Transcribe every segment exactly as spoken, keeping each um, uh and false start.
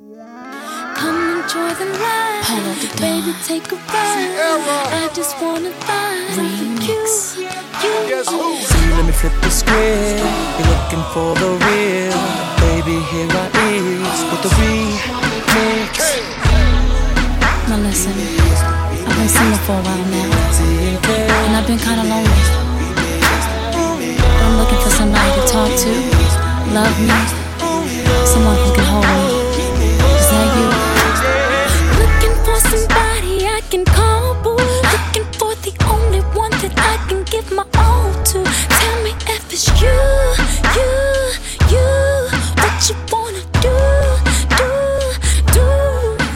Come enjoy the light, the baby, take a ride. I just wanna find remix. You, you. Oh. See, let me flip the script. You're looking for the real, baby. Here I is with the remix. Now listen, I've been single for a while now, and I've been kinda lonely. But I'm looking for somebody to talk to, love me, someone who can hold me. Somebody I can call, boo. Looking for the only one that I can give my all to. Tell me if it's you, you, you. What you wanna do, do, do,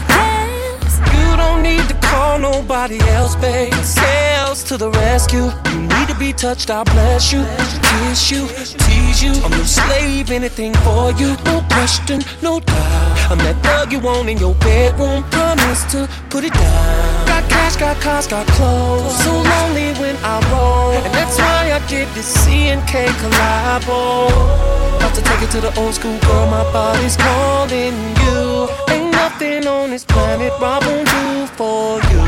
dance. You don't need to call nobody else, babe. Sales to the rescue. You need to be touched, I'll bless you. Kiss you, tease you. I'm no slave, anything for you. No question, no doubt. I'm that thug you want in your bedroom. Promise to put it down. Got cash, got cars, got clothes. So lonely when I roll, and that's why I get this C and K collabo. About to take it to the old school, girl. My body's calling you. Ain't nothing on this planet I won't do for you.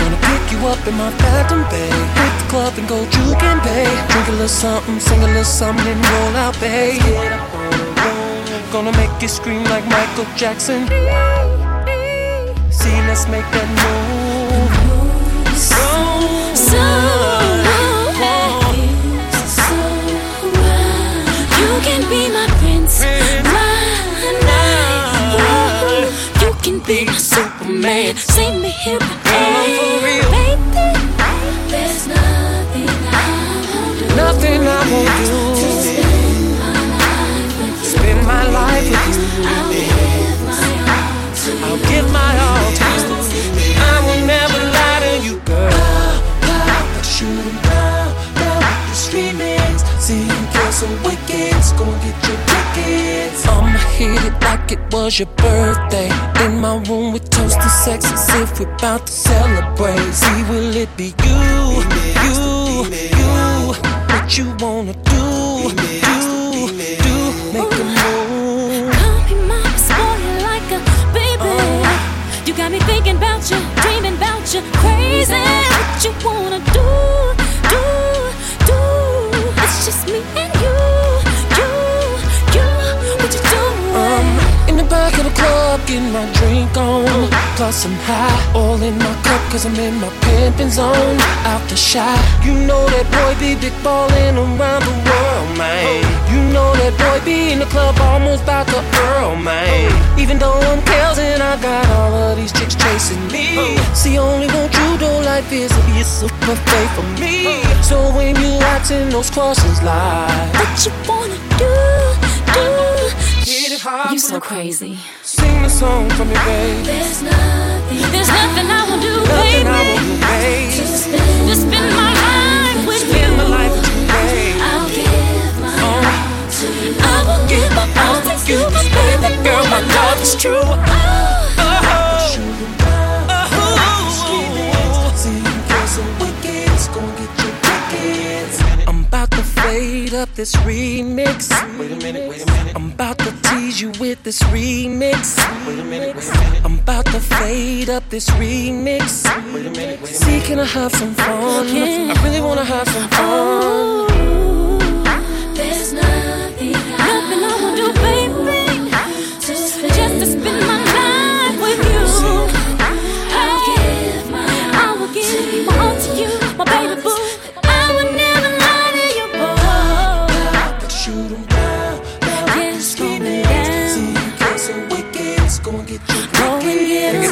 Gonna pick you up in my Phantom Bay, hit the club and go juke and bay. Drink a little something, sing a little something, and roll out, babe. Gonna make you scream like Michael Jackson. See, let's make that move. So, so right, so right. You can be my prince, my knight. You can be my Superman. Save me here today, baby. There's nothing I won't do. Nothing I won't do. My life with you. I'll give my all to you. I'll give my all to you. I will never lie to you, girl. But you love, love the street mix. See you girls so wicked, go get your tickets. I'ma hit it like it was your birthday. In my room with toast and sex as if we're about to celebrate. See, will it be you, you, you? What you wanna do, do, do? Make a move. Call me mama, spoiled like a baby. Oh. You got me thinking about you, dreaming about you, crazy. What you wanna do, do, do? It's just me and you, you, you. What you doing? Um, in the back of the club, getting my drink on. Plus I'm high, all in my cup, 'cause I'm in my pimpin' zone. Out the shot, you know that boy be big ballin' around the world, man. You know that boy be in the club almost bout to Earl, man. Even though I'm Kels and I got all of these chicks chasing me. See, only want you, don't like this, so be a super fake for me. So when you watching those crosses live, what you wanna do, do? Hit it hard. You so crazy. Sing the song for me, babe. There's nothing, there's nothing I won't do, nothing baby. I won't do, babe. Just spend, just spend my life with you. Spend my life with you, babe. I'll give my I will give my all to you, baby girl. My love is true. Oh, oh, see you girls so wicked. Go get your tickets. I'm about to fade up this remix. Wait a minute, wait a minute. I'm about to tease you with this remix. Wait a minute, wait a minute. I'm about to fade up this remix. Wait a minute, wait a minute. See, can I have some fun? Yeah. I really wanna have some fun. Oh, there's nothing. Nothing I won't do, baby. Just to spend my life with you. I'll give my all, I will give my all to you, my baby boo. I will never lie to you, boy. But you don't love, love the street mix. See you girls so wicked, it's gonna get you wicked.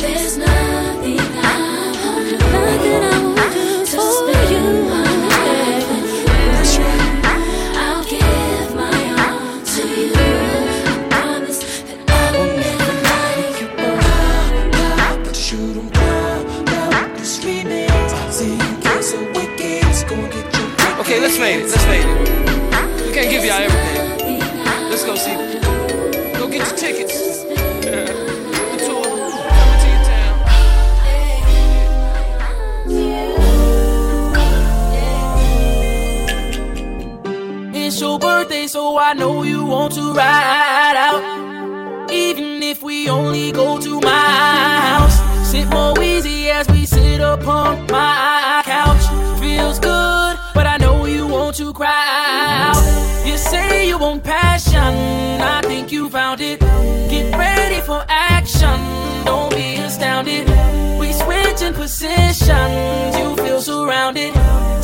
There's nothing I won't do, nothing I won't do for you. Okay, let's fade it, let's fade it. We can't give y'all everything. Let's go see. Go get your tickets. The tour coming to your town. It's your birthday, so I know you want to ride out. we only go to my house. Sit more wheezy as we sit upon my couch. Feels good, but I know you want to cry out. You say you want passion, I think you found it. Get ready for action, don't be astounded. We switch in positions, you feel surrounded.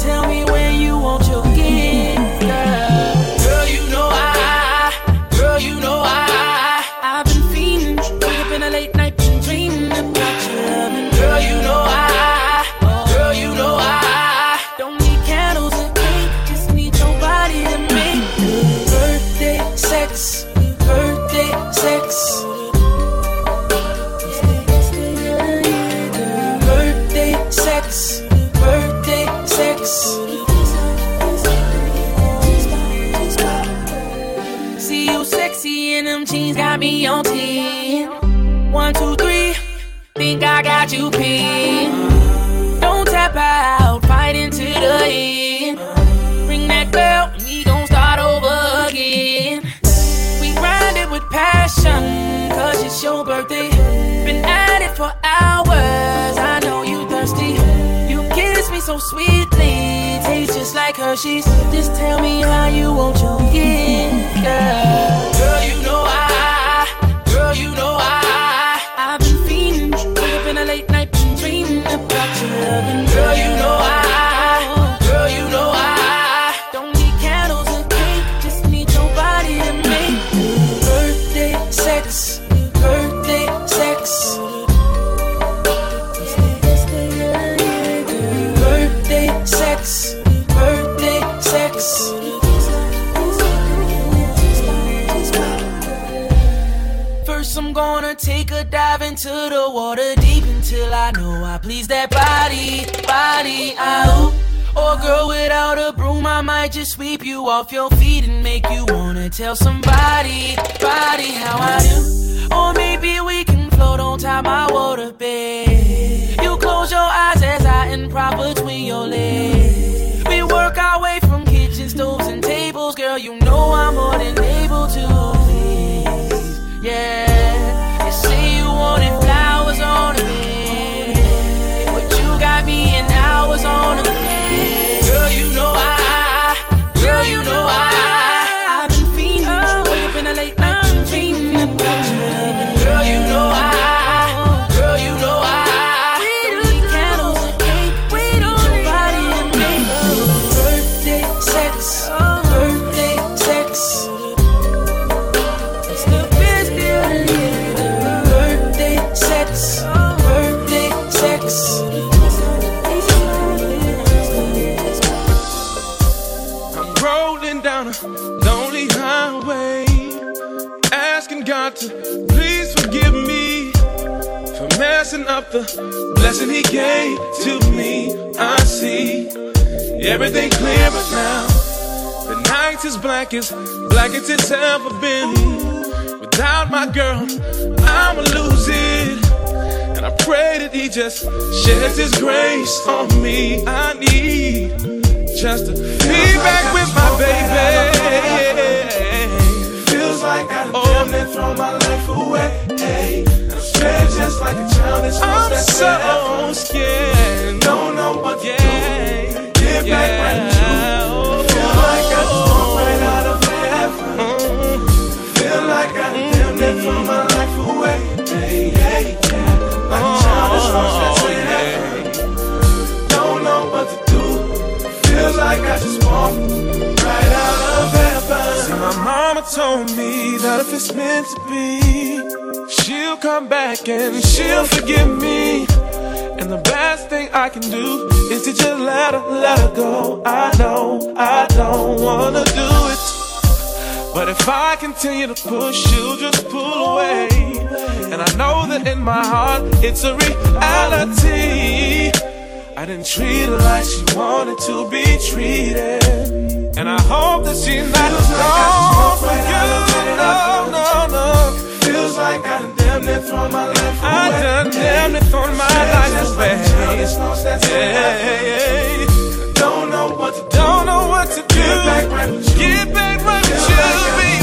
Tell me where you want your gift, girl. Girl, you know I, girl, you know I, I've been fiending, I've been a late night dreaming about you. Girl, you know I, girl, you know I, don't need candles and cake, just need your body to make good. Birthday sex, birthday sex, birthday sex, birthday sex. See you sexy in them jeans, got me on ten. One, two, three, think I got you pinned. Don't tap out, fight into the end. Ring that bell, we gon' start over again. We grind it with passion, cause it's your birthday. Been at it for hours, I know you thirsty. You kiss me so sweetly, tastes just like Hershey's. Just tell me how you want your gift, girl. Girl, you know I, girl, you know I, I've been fiending, I've been a late night dreaming about your loving. Girl, you know I, girl, you know I, don't need candles and cake, just need your body to make good. Birthday sex, birthday sex, birthday sex, birthday sex. First I'm gonna take a dive into the water deep until I know I please that body, body out. Or girl, without a broom I might just sweep you off your feet and make you wanna tell somebody, body how I do. Or maybe we can float on top my waterbed. You close your eyes as I improv between your legs. We work our way from kitchen stoves and tables. Girl, you know I'm more than able to please. Yeah, you say you wanted flowers on a bed, but you got me in hours on a bed. Girl, you know I, girl, you know I, I've been fiending, I've been a late night dreaming about you. Girl, you know I, girl, you know I, don't need candles and cake, we don't need nobody to make love. Birthday sex, birthday sex, it's the best feeling in the world. Birthday sex, birthday sex. I'm rolling down a lonely highway, asking God to please forgive me for messing up the blessing He gave to me. I see everything clear right now. The night is black as black as it's ever been. Without my girl, I'ma lose it. And I pray that He just sheds His grace on me. I need just to be back with my baby. Feels like I damn near throw my life away. Hey, I'm scared just like a child that's lost that scared. I'm so scared, don't know what to do. Get back right now. Feel like I just walked right out of heaven. Feel like I damn near throw my life away. Hey, hey, yeah, like a child that's lost that scared. Don't know what to do. Feels like I just walked right out of heaven. See, my mama told me that if it's meant to be, she'll come back and she'll forgive me. And the best thing I can do is to just let her, let her go. I know I don't wanna do it, but if I continue to push, she'll just pull away. And I know that in my heart, it's a reality. I didn't treat her like she wanted to be treated, and I hope that she's not alone. No, no, no. Feels like I done damn near thrown my life away. I done damn near thrown my life away. Yeah, don't know what to do. Don't know what to do. Get back right with you. Get back right with you, baby.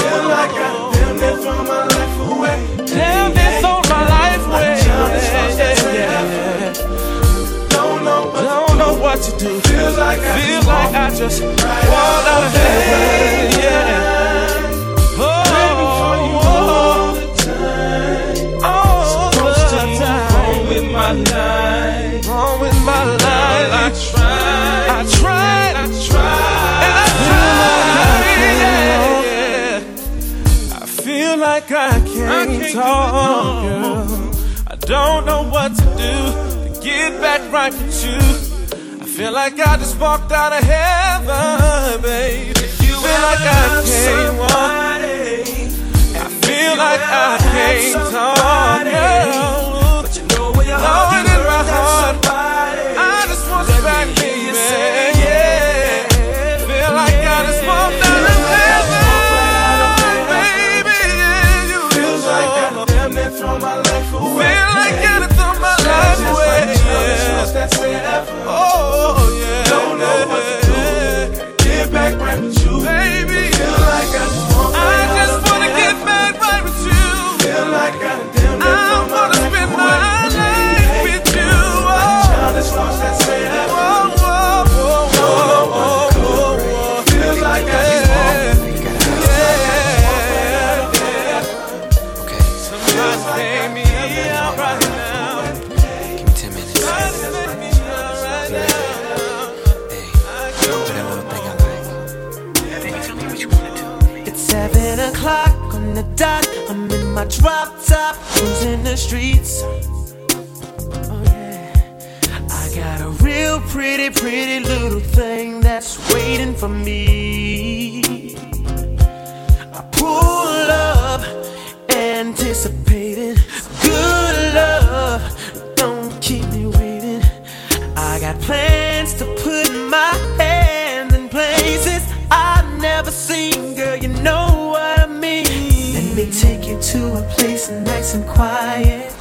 Feel like I Jesus, right out of heaven, yeah. Oh, pray for you all the time. Oh, supposed to move on with my life, on with my life. I tried, I tried, I tried, and I tried. I feel like I can't talk, girl. I don't know what to do to get back right with you. Feel like I just walked out of heaven, babe. Feel like I can't walk. I feel like I can't talk, girl. But you know when your heart is hurt, I just want you back, baby. Yeah. Feel like I just walked out of heaven, baby. Yeah, you feel like I damn near throw my life away. Feel like I throw my life away. That's forever. Oh yeah. Don't know what to do. Get back right with you, baby. Feel like I just want I just wanna get back right with you. Feel like I damn I wanna spend my life with you. Oh, childish thoughts that say that. Whoa, whoa, whoa, whoa, whoa, whoa, whoa. Feel like I just want. Yeah. Okay. Somebody pay me out right now. Give me ten minutes. Seven o'clock on the dot, I'm in my drop top, cruising the streets. Oh yeah, I got a real pretty, pretty little thing that's waiting for me. I pull up, anticipating good love, don't keep me waiting. I got plans to put my hands in places I've never seen, girl, you know what I mean. Let me take you to a place nice and quiet.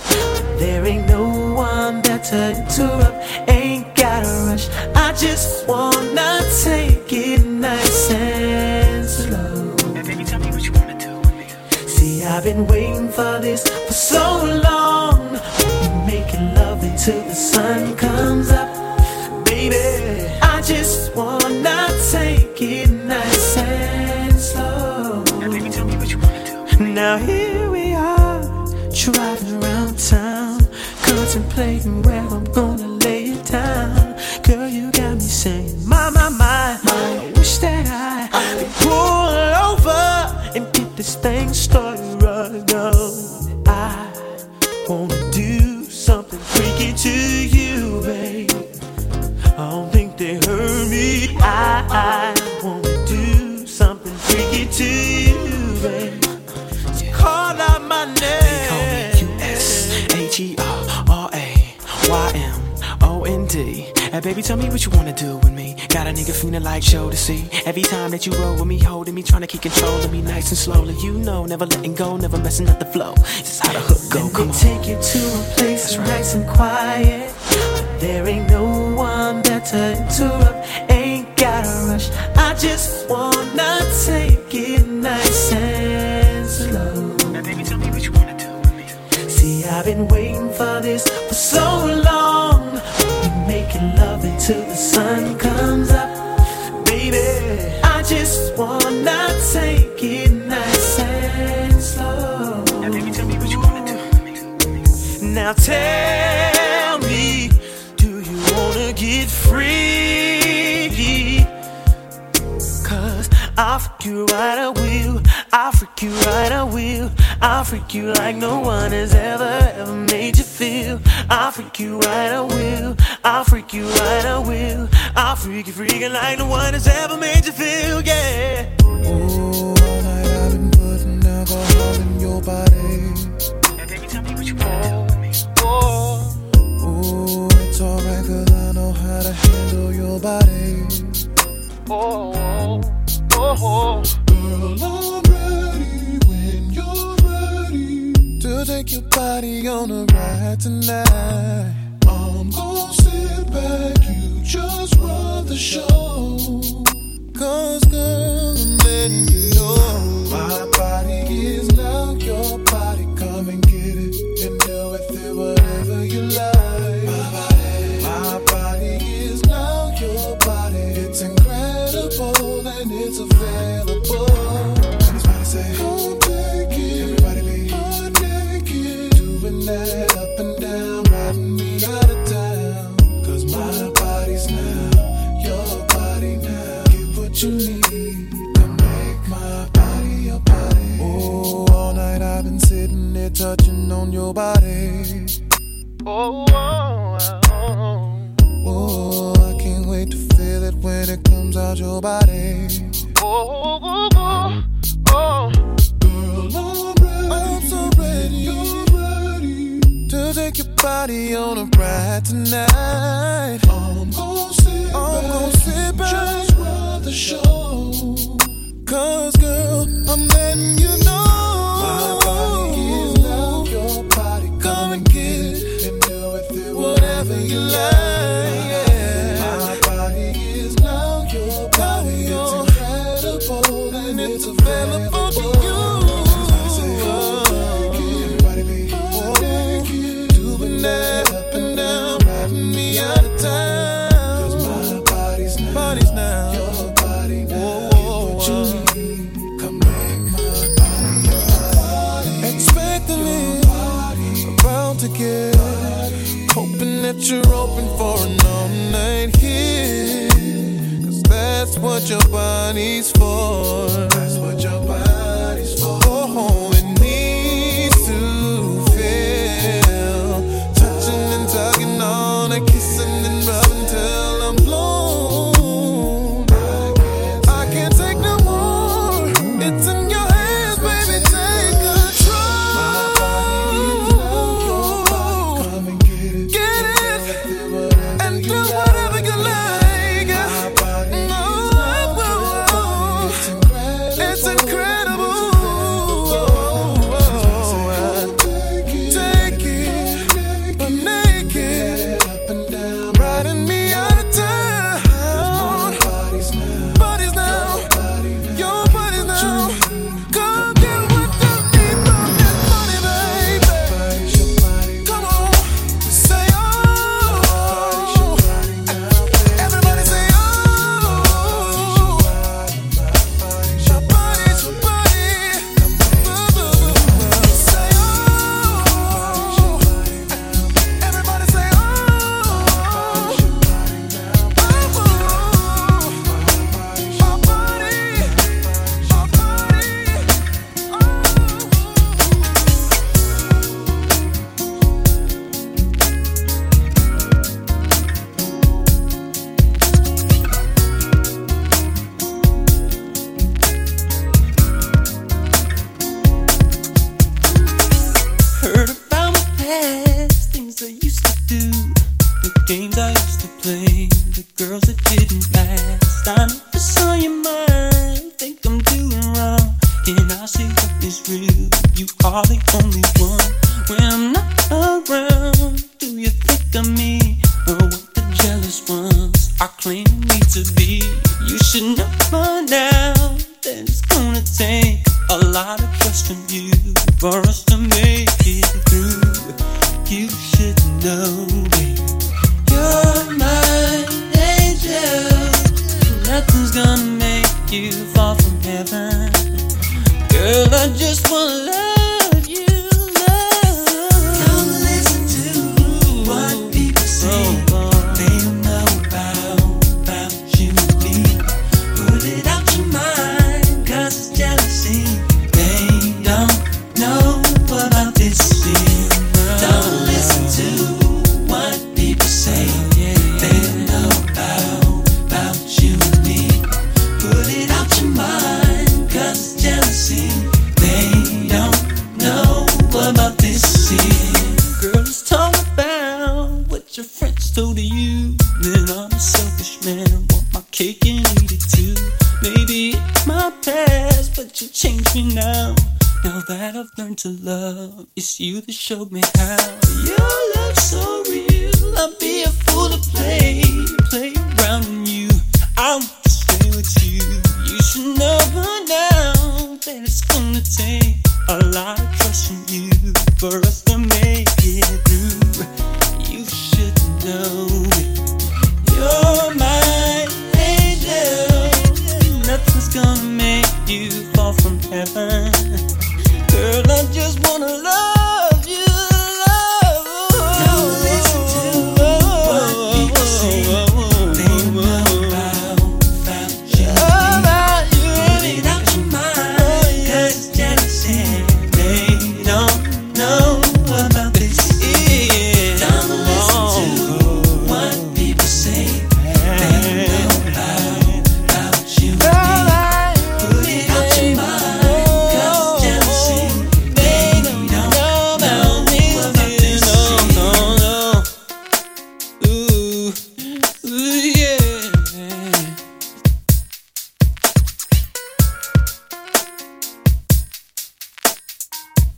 There ain't no one that to interrupt, ain't gotta rush. I just wanna take it nice and slow. Now baby, tell me what you wanna do with me. See, I've been waiting for this for so long. We're making love until the sun comes up. Baby, I just wanna take it nice and slow. Now baby, tell me what you wanna do. Now here we are, driving around town, contemplating where I'm gonna lay it down. Girl, you got me saying, my, my, my, my. I wish that I, I could pull over and get this thing started right up. I wanna do something freaky to you, babe. I don't think they heard me. I, I wanna do something freaky to you, babe. So call out my name. They call me U S H E R R A Y M O N D. And baby, tell me what you wanna do with me. Got a nigga feeling like Joe to see. Every time that you roll with me, holding me, trying to keep control of me, nice and slowly. You know, never letting go, never messing up the flow. This is how the hook go. Let Come me on. Take you to a place that's right, nice and quiet. There ain't no one better to interrupt, ain't gotta rush. I just wanna take it nice and slow. Now baby, tell me what you wanna do with me. See, I've been waiting for this for so long. We're making love until the sun comes up. Baby, I just wanna take it nice and slow. Now baby, tell me what you wanna do with me. Now tell me, wanna get free? Cause I'll freak you right, I will. I'll freak you right, I will. I'll freak you like no one has ever, ever made you feel. I'll freak you right, I will. I'll freak you right, I will. I'll freak you freaking like no one has ever made you feel, yeah. Oh, all night I've been putting alcohol in your body. Now baby, tell me what you want to do with me. Oh, oh, it's alright, cause I know how to handle your body. Oh, oh, oh, girl, I'm ready when you're ready to take your body on a ride tonight. I'm gonna sit back, you just run the show. Cause girl, I'm letting you know my body is now your body. Come and get it and do with it whatever you like. My body, my body is now your body. It's incredible. on your body. Oh, oh, oh, oh, oh, I can't wait to feel it when it comes out your body. Oh, oh, oh, oh, girl, I'm so ready. I'm so ready, ready to take your body on a ride tonight. I'm gon' sit I'm back, gonna sit back, just run the show. 'Cause girl, I'm letting you know. My body is now your body. Come, Come and get it and do it through whatever you like. Yeah. My body is now your body. It's incredible and it's available to you. I say, oh, it, body be oh, doing that up and down, riding me out of town. 'Cause my body's now, body's now. Your body now. Oh, oh, oh. Get, hoping that you're open for an all-night hit, 'cause that's what your body's for. That's what your body's for. Oh, it needs to feel, touching and tugging on and kissing and rubbing till I'm blown. I can't take no more. It's in your hands, baby. Take control.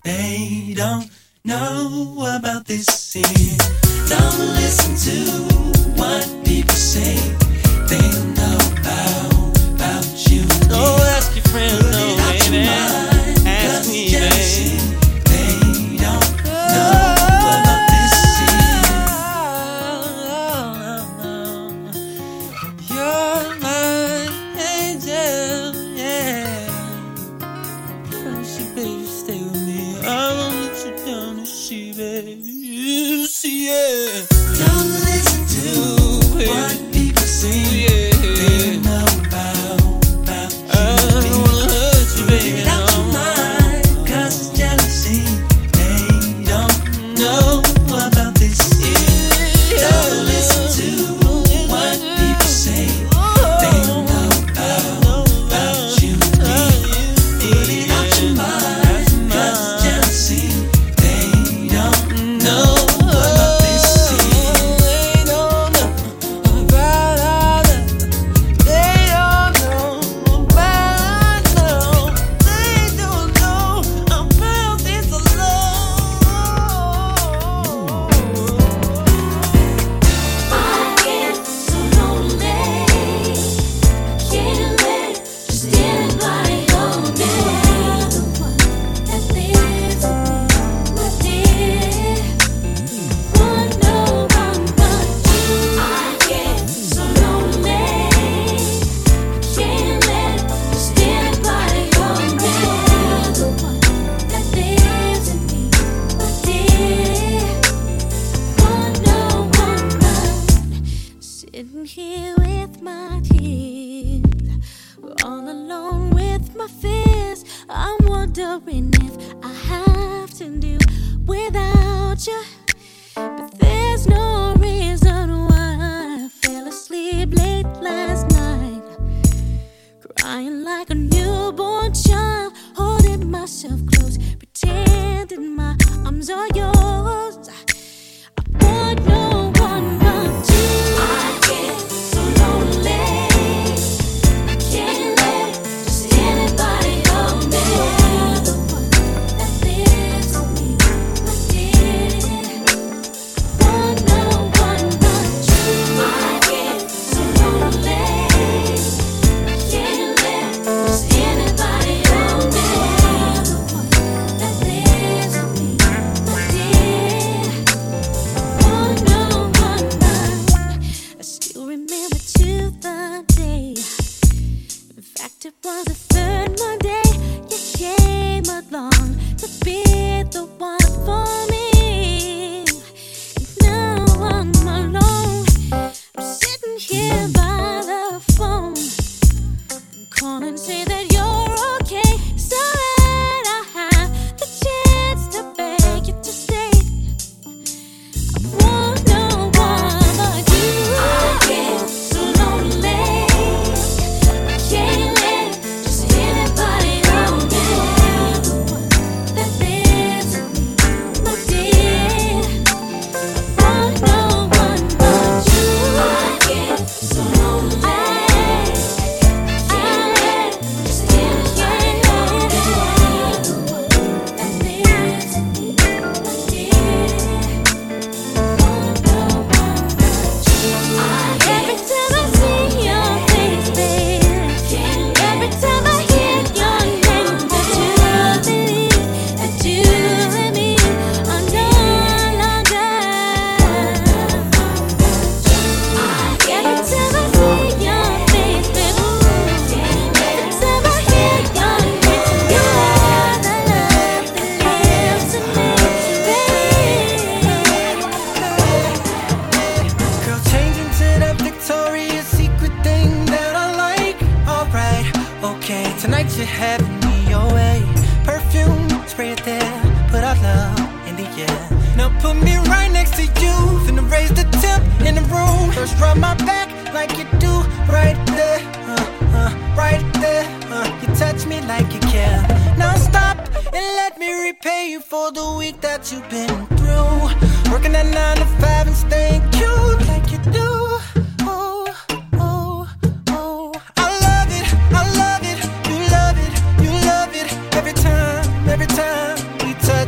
They don't know about this scene. Don't listen to what people say. They know about, about you and me. Oh, ask your friend, put no, baby. Mind, ask me, jealousy. Baby. They don't know about this scene. You're my angel, yeah. Oh, she, baby, stay with me. I won't let you down to see, baby. You see, yeah. Don't listen to what people say, yeah. They know about, about you. I don't wanna hurt you, baby. Get out your mind, cause it's jealousy. They don't know about this scene. Don't listen to what people say. They don't know about, about you and me. Put it out your mind, cause it's jealousy. They don't know. Every time we touch.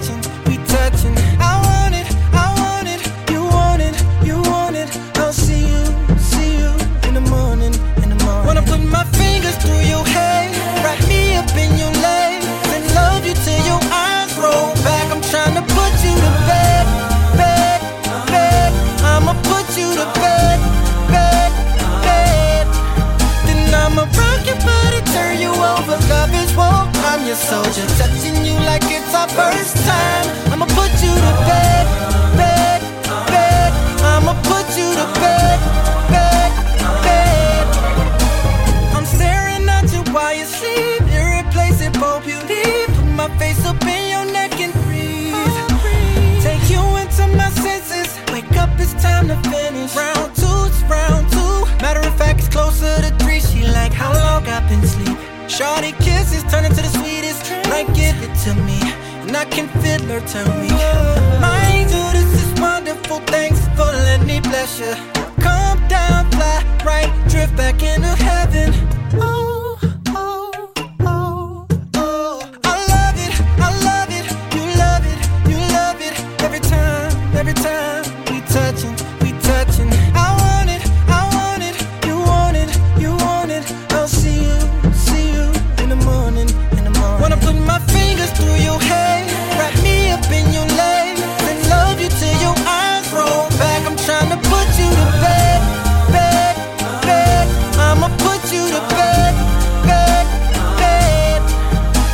soldier, touching you like it's our first time. I'ma put you to bed, bed, bed. I'ma put you to bed, bed, bed. I'm staring at you while you sleep, irreplaceable beauty. Put my face up in your neck and breathe. Take you into my senses. Wake up, it's time to finish. Round two, it's round two. Matter of fact, it's closer to three. She like how long I've been sleeping. Shorty kisses turn into the sweetest. Like give it to me, and I can feel her tell me, my angel, this is wonderful. Thanks for letting me bless you. Come down, fly right, drift back into heaven. Oh, oh, oh, oh. I love it, I love it. You love it, you love it. Every time, every time we touchin', we touchin'. I want it, I want it. You want it, you want it. I'll see you. Morning, in the morning. Wanna put my fingers through your hair, wrap me up in your legs, and love you till your eyes roll back. I'm trying to put you to bed, bed, bed. I'ma put you to bed, bed, bed.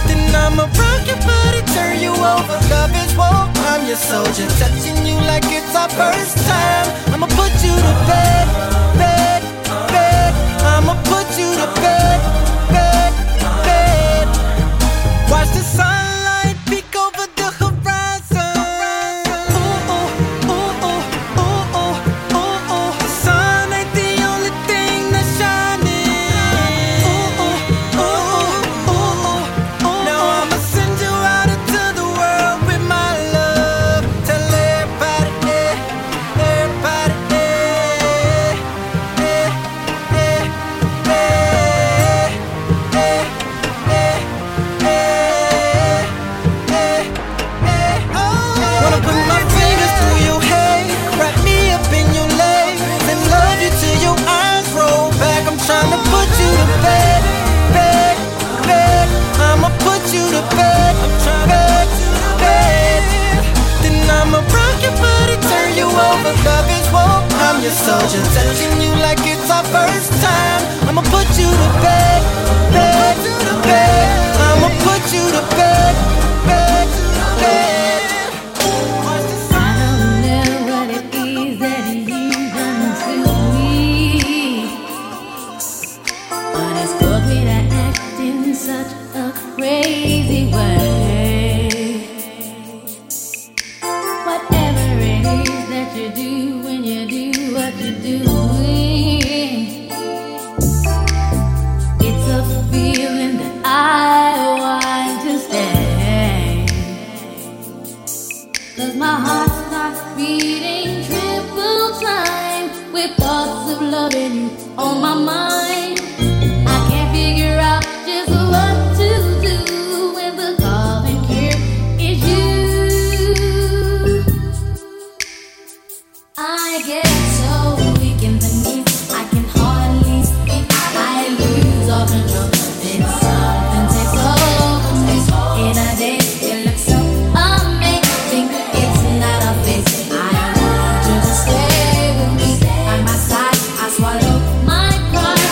Then I'ma rock your body, turn you over. Love is woke, I'm your soldier, touching you like it's our first time. I'ma put you to bed, bed, bed. I'ma put you to bed. Watch the sunlight peek over the horizon. Ooh, ooh, ooh, ooh, ooh, ooh, ooh, ooh. The sun ain't the only thing that's shining. Ooh, ooh, ooh, ooh, ooh, ooh, ooh. Now I'ma send you out into the world with my love. Tell everybody, eh, everybody, eh, eh, eh, eh, eh, eh, eh, eh. Love is woke, I'm your soldier, touching you like it's our first time. I'ma put you to bed, bed, bed. I'ma put you to bed, bed, bed. I don't know what it is that you've done to me, but it's got me to act in such a crazy way. Whatever it is that you do, when you do what you doing, it's a feeling that I want to stay. 'Cause my heart starts beating triple time with thoughts of loving you on my mind. I can't figure out just what to do when the calling here is you. I get so weak in the knees, I can hardly speak, I lose all control. Then something takes over me, in a day it looks so amazing. It's not a phase, I want you to stay with me. By my side, I swallow my pride.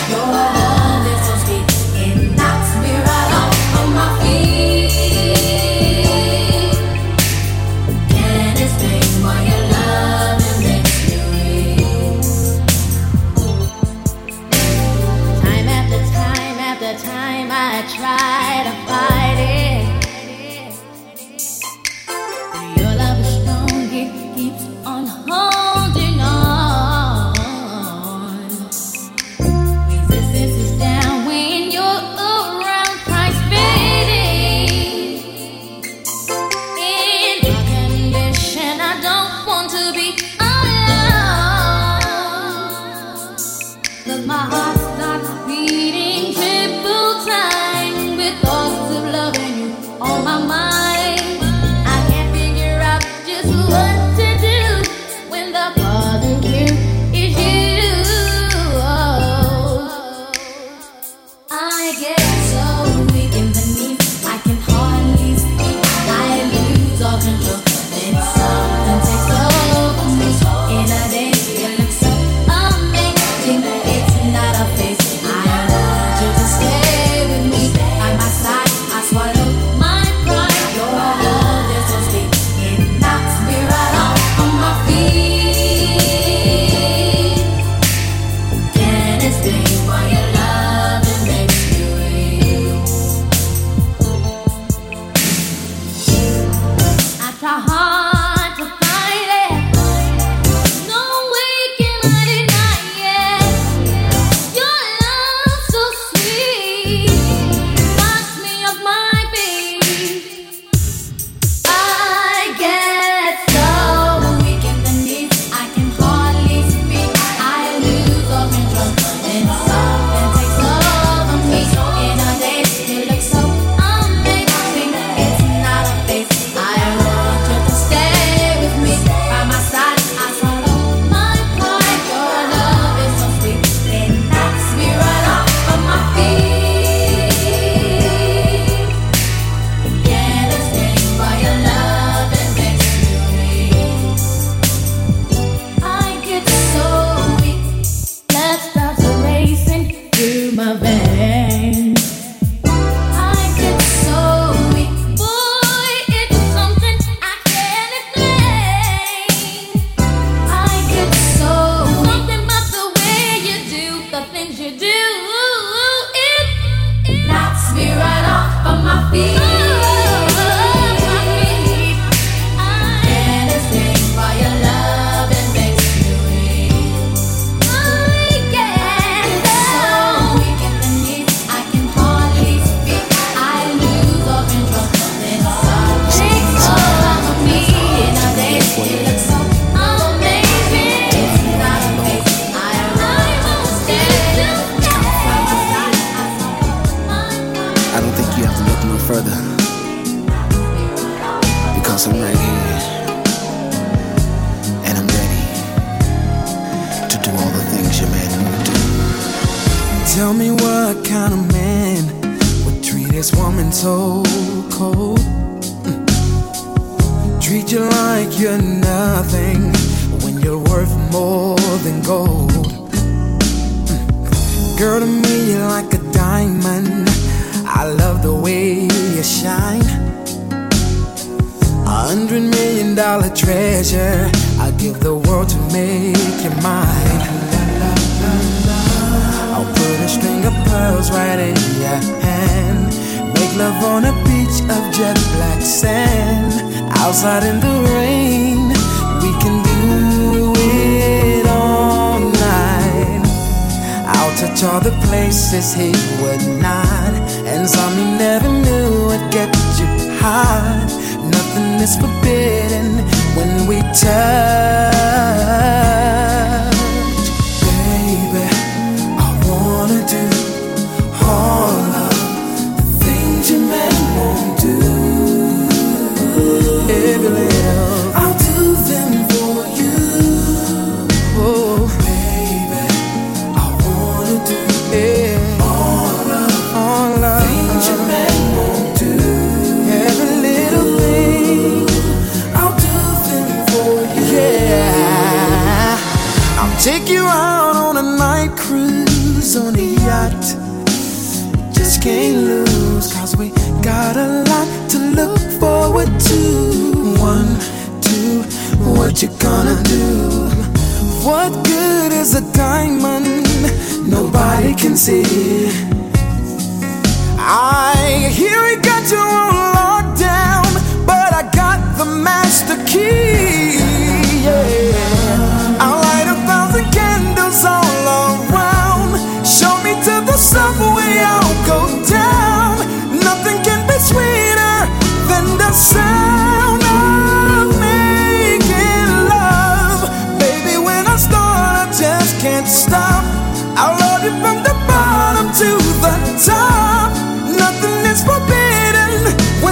When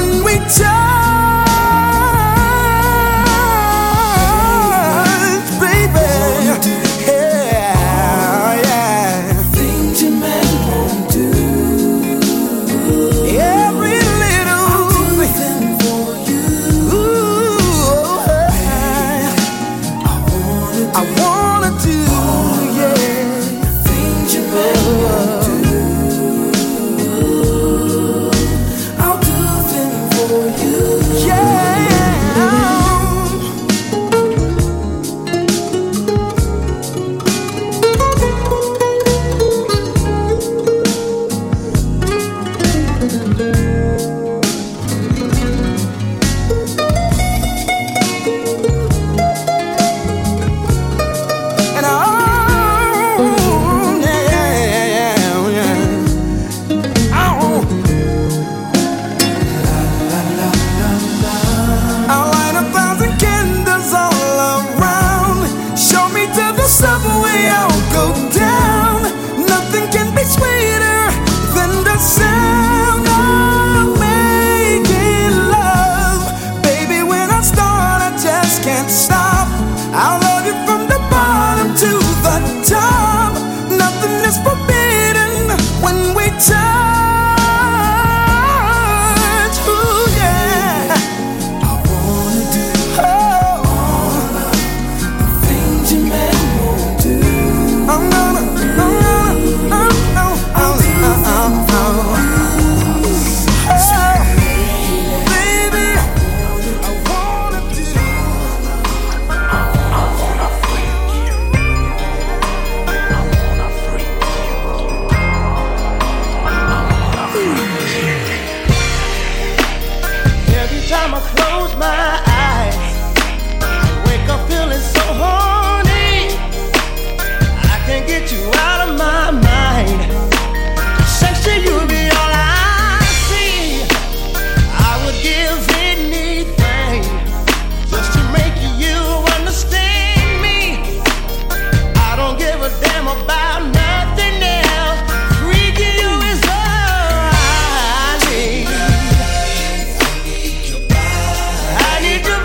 time I close my eyes, I wake up feeling so horny, I can't get you out of my mind. Sexy, you'll be all I see. I would give anything just to make you understand me. I don't give a damn about nothing else. Freaking you is all I need. I need your body. I need your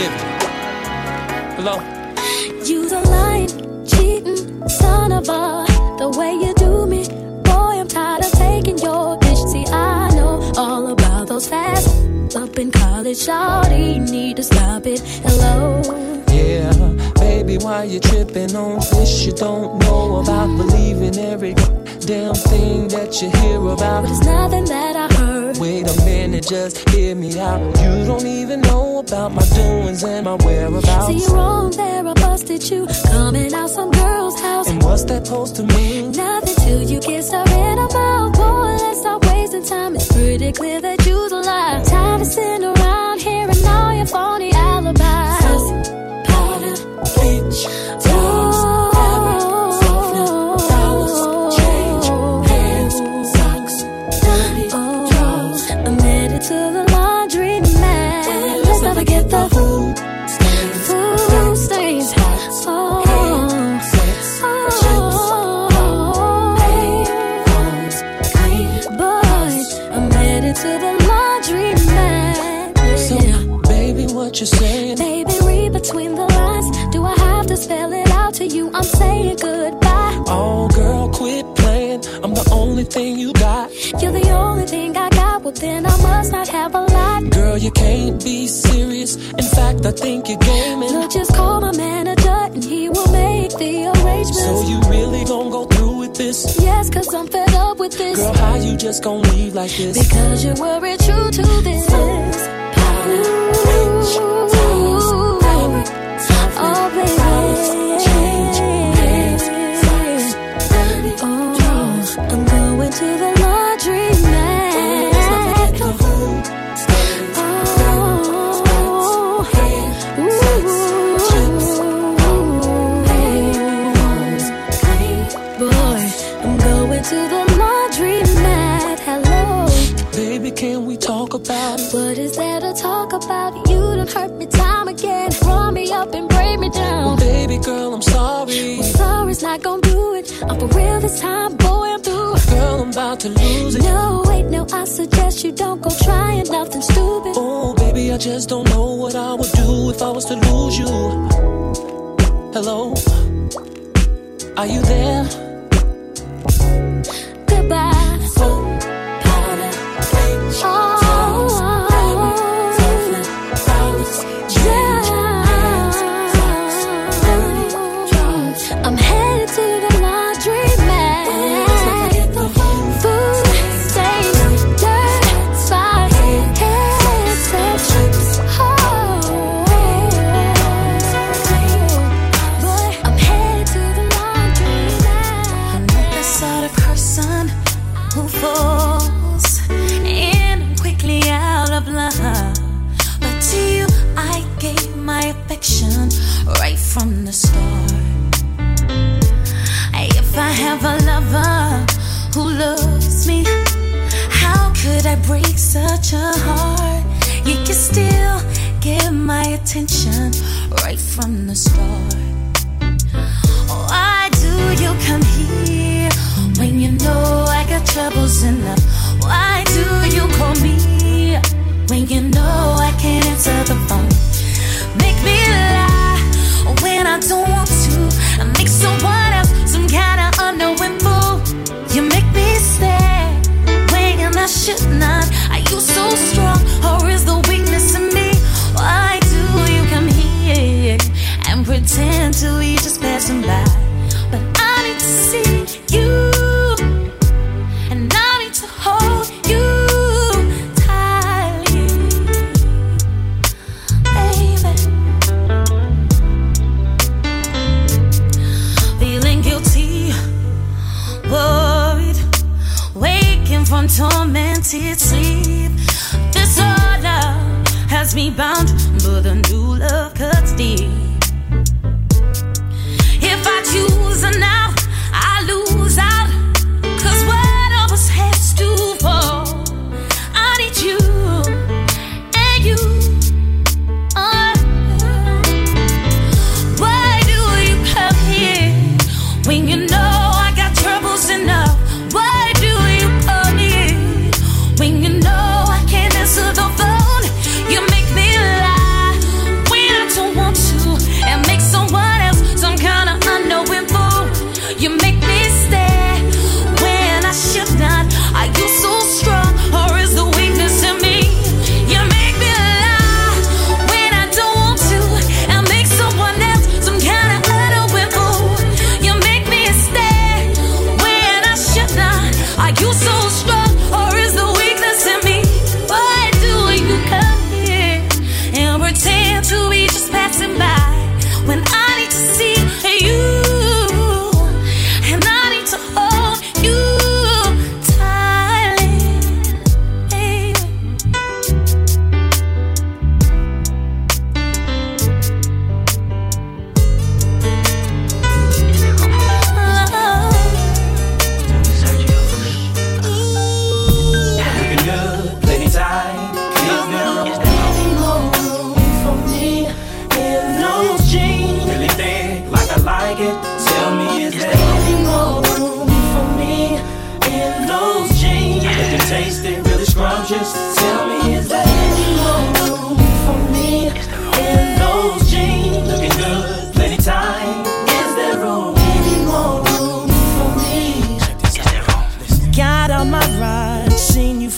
fifty. Hello? You the lying, cheating son of a. The way you do me, boy, I'm tired of taking your bitch. See, I know all about those fast up in college. Shawty, need to stop it. Hello? Yeah, baby, why you tripping on fish you don't know about? Believing every damn thing that you hear about. But it's nothing that I heard. Wait a minute, just hear me out. You don't even know about my doings and my whereabouts. See, you're wrong there, I busted you coming out some girl's house. And what's that supposed to mean? Nothing till you kiss her in her mouth. Boy, let's stop wasting time. It's pretty clear that you the lie. Time to sit around here and all your phony alibis. Sassy, powder, bleach, toast. Baby, read between the lines. Do I have to spell it out to you? I'm saying goodbye. Oh, girl, quit playing. I'm the only thing you got. You're the only thing I got. Well, then I must not have a lot. Girl, you can't be serious. In fact, I think you're gaming. Look, just call my manager and he will make the arrangements. So you really gon' go through with this? Yes, cause I'm fed up with this. Girl, how you just gon' leave like this? Because you weren't true to this. Ooh. Oh, baby, change hands, socks, dirty. Oh, I'm going to the laundry man. Let's not forget the food, stains, dirt, spots, hair, socks, chips, oh, hands, clean. Boy, I'm going to the laundry man. Hello, baby, can we talk about it? What is there to talk about? You done hurt me time again. Run me up and break me down. Well, baby girl, I'm sorry. Well, sorry's not gonna do it. I'm for real this time, boy, I'm through. Girl, I'm about to lose it. No, wait, no, I suggest you don't go trying nothing stupid. Oh, baby, I just don't know what I would do if I was to lose you. Hello? Are you there? Goodbye. So- From the start, if I have a lover who loves me, how could I break such a heart? You can still get my attention right from the start. Why do you come here when you know I got troubles enough? Why do you call me when you know I can't answer the phone? Make me laugh when I don't want to. I make someone else some kind of unknowing fool. You make me stay when I should not. Are you so strong, or is the weakness in me? Why do you come here and pretend to be just passing by? But I need to see you, and I need to hold you tightly, baby. Worried, waking from tormented sleep. This old love has me bound, but a new love cuts deep. If I choose her now, I lose out, cause one of us has to fall. I need you and you. Oh. Why do you come here when you know enough? Why do you call me when you know I can't answer the phone? You make me lie when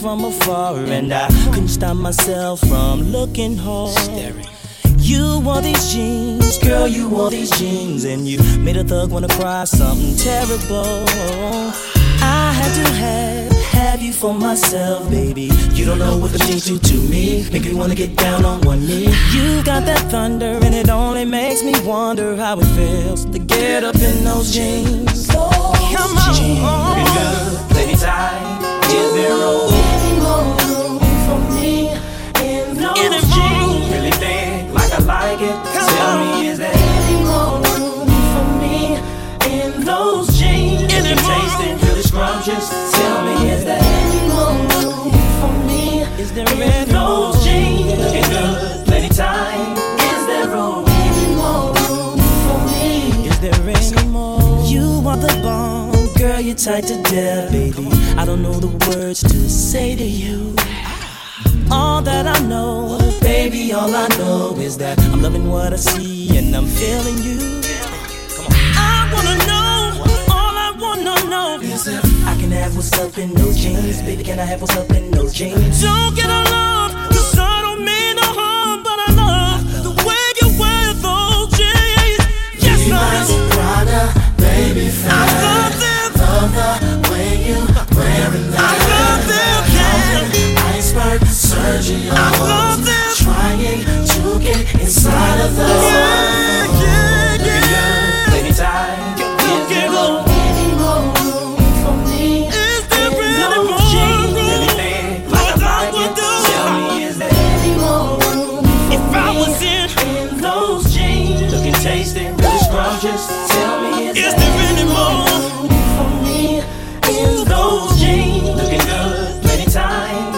from afar, and I couldn't stop myself from looking hard. Staring. You wore these jeans, girl, you wore these jeans, and you made a thug wanna cry something terrible. I had to have, have you for myself, baby. You don't know what the jeans do to me, make me wanna get down on one knee. You got that thunder, and it only makes me wonder how it feels to get up in those jeans. Those Come on, jeans. Look, lady tight, is there room? Like it. Tell me, is there any more room for me in those jeans? If you taste it, really scrumptious. Tell me, is there any more room for me in those jeans? Looking good, plenty time. Is there room? Any more room for me? Is there any more? You are the bomb, girl, you're tight to death, baby. I don't know the words to say to you. All that I know, baby, all I know is that I'm loving what I see and I'm feeling you. Come on. I wanna know, all I wanna know is if I can have what's up in those jeans. Baby, can I have what's up in those jeans? Don't get along, cause I don't mean no harm, but I love the way you wear those jeans. Yes, I my soprano, baby, fine. I love them. Love the way you wear them. I love them. Iceberg surgery, I love them. Trying to get inside of the yeah, world. Yeah, yeah. Lady, lady time, is there any more room for me? Is there any more room? Anything like I would do. Tell me, is there any more room for if me? I was in, in those jeans, looking tasty, really scrumptious. Tell me, is, is there, there any more room for me? In those jeans, looking good, lady time.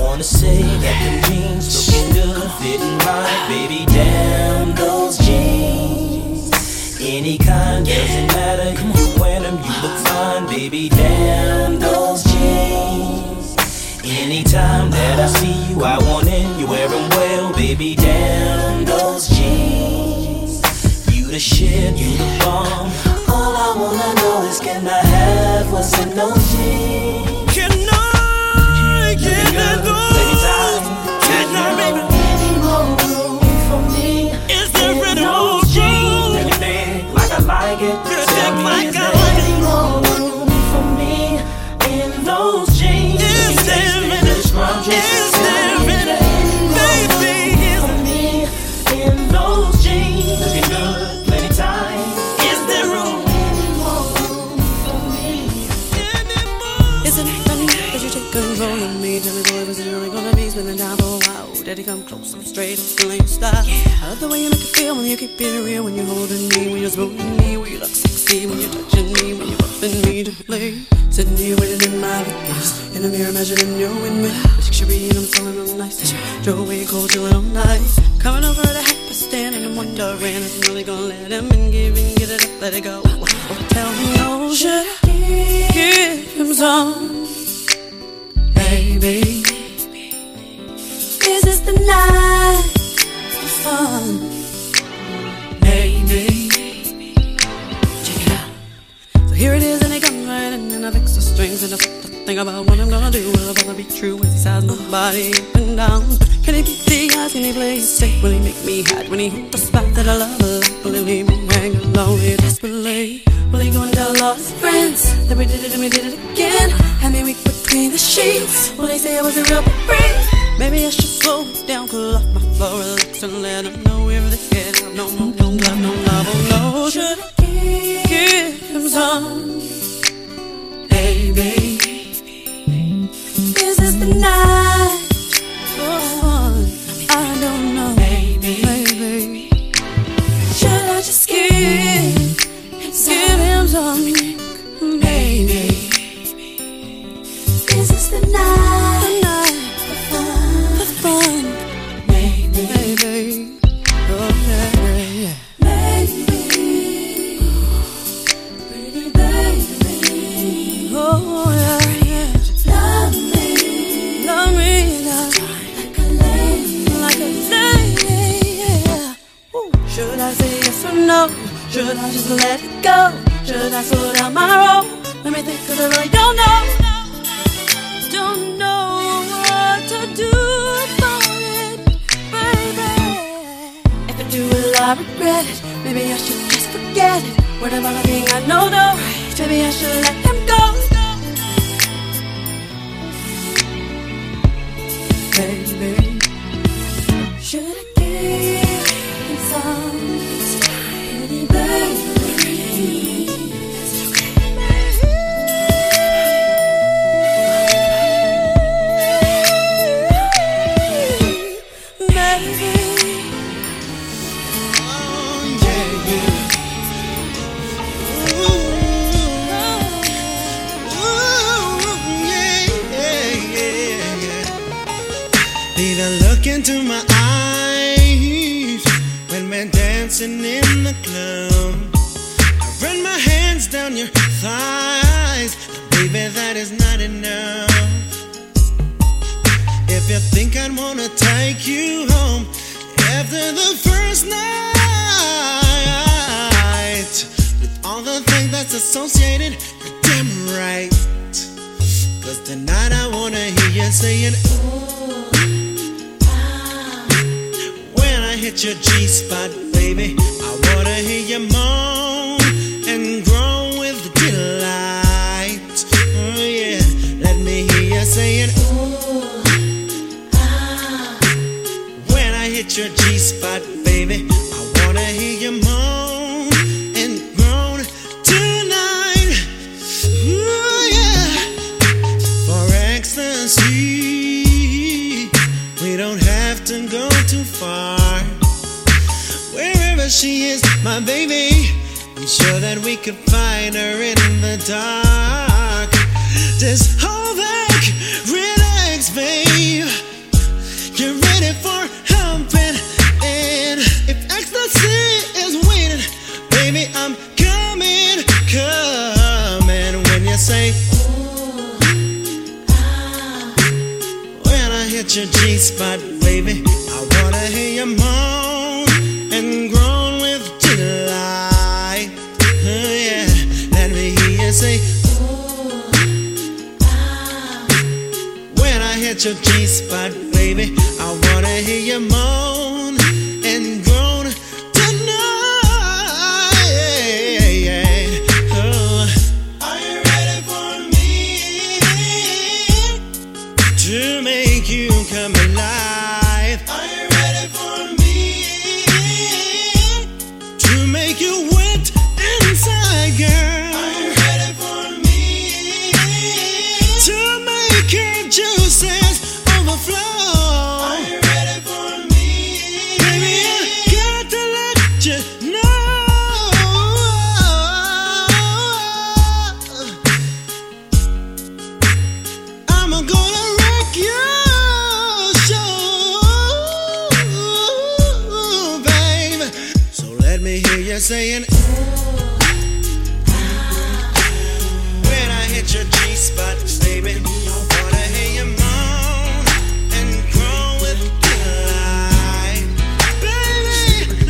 I wanna say that the jeans looking good, fitting right, baby. Damn those jeans, any kind, doesn't matter. You wear them, you look fine, baby. Damn those jeans. Anytime that I see you, I want in. You wear them well, baby. Damn those jeans. You the shit, you the bomb. All I wanna know is can I have what's in those jeans? Daddy, come close, I'm straight, I'm still in your style. Yeah. I love the way you make it feel when you keep it real. When you're holding me, when you're smoothing me, when you look sexy, when you're touching me, when you're rubbing me to play. Sitting here waiting in my place, in the mirror measuring your windmill. The chick should be in, I'm feeling real nice. Drove away cold, chilling all night. Coming over to help us stand, and I'm wondering if I'm really gonna let him in. Give in, get it up, let it go. Or tell him no, should I give him some? Hey, baby. Is this the night for fun? Maybe. Check it out. So here it is, and it comes right in, and I fix the strings, and I think about what I'm gonna do. Will I wanna be true as he size my body up and down? Can he beat the eyes? Can he play it safe? Will he make me hide when he hit the spot that I love? Will he leave me hanging lonely desperately? Will he go and tell all his friends that we did it and we did it again? Had me weak between the sheets. Will he say I was a real freak? Maybe I should slow it down, cool off my floor, relax and let him know if they get out. No, no, no love, no love, oh no. Should I give him some? Hey, baby, is this the night for fun? I don't know, hey, baby, should I just give, give him some? Hey, baby, is this the night? Should I just let it go? Should I slow down my roll? Let me baby. Should I give you some tiny memories? Maybe. Oh yeah, yeah. Either look into my eyes when we're dancing in the club, I run my hands down your thighs, baby, that is not enough. If you think I'd wanna take you home after the first night, with all the things that's associated, you're damn right. Cause tonight I wanna hear you saying, ooh. Hit your G-spot, baby, I wanna hear you moan and groan with delight. Oh yeah, let me hear you saying, ooh, ah. When I hit your G-spot, baby, I wanna hear you moan and groan tonight. Oh yeah. For ecstasy, we don't have to go too far. She is my baby, I'm sure that we could find her in the dark. Just hold back, relax, babe. You're ready for humping, and if ecstasy is waiting, baby, I'm coming, coming. When you say, ooh, ah. When I hit your G-spot, baby, I wanna hear your moan and groan. Say, ooh, ah. When I hit your G-spot, baby, I wanna hear you moan and groan tonight. Oh. Are you ready for me to make you come alive? Are you ready for me to make you wet inside, girl? Saying, ooh, when I hit your G-spot, baby, I wanna hear you moan and groan with delight. Baby,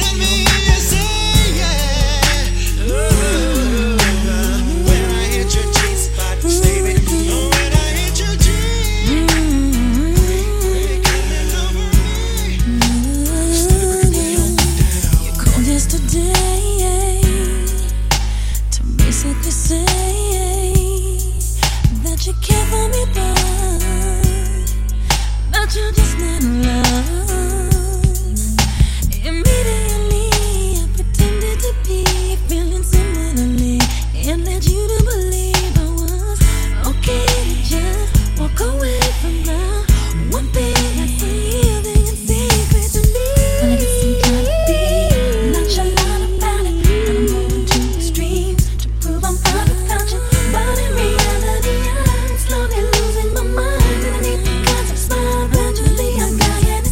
let me hear you say, yeah. Ooh, when I hit your G-spot, baby, oh, when I hit your G, coming over me. You're cold as today. They say that you care for me, but that you're just not in love. Immediately I pretended to be feeling similarly, and led you to believe I was okay to just walk away from love. One thing I see, the secret to me. When I get some kind of beat, not your line about it, but I'm moving to the street. I'm fine without you, but in reality I'm slowly losing my mind, and I need the kinds of smile. Gradually I'm dying.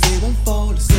crazy, won't fall asleep.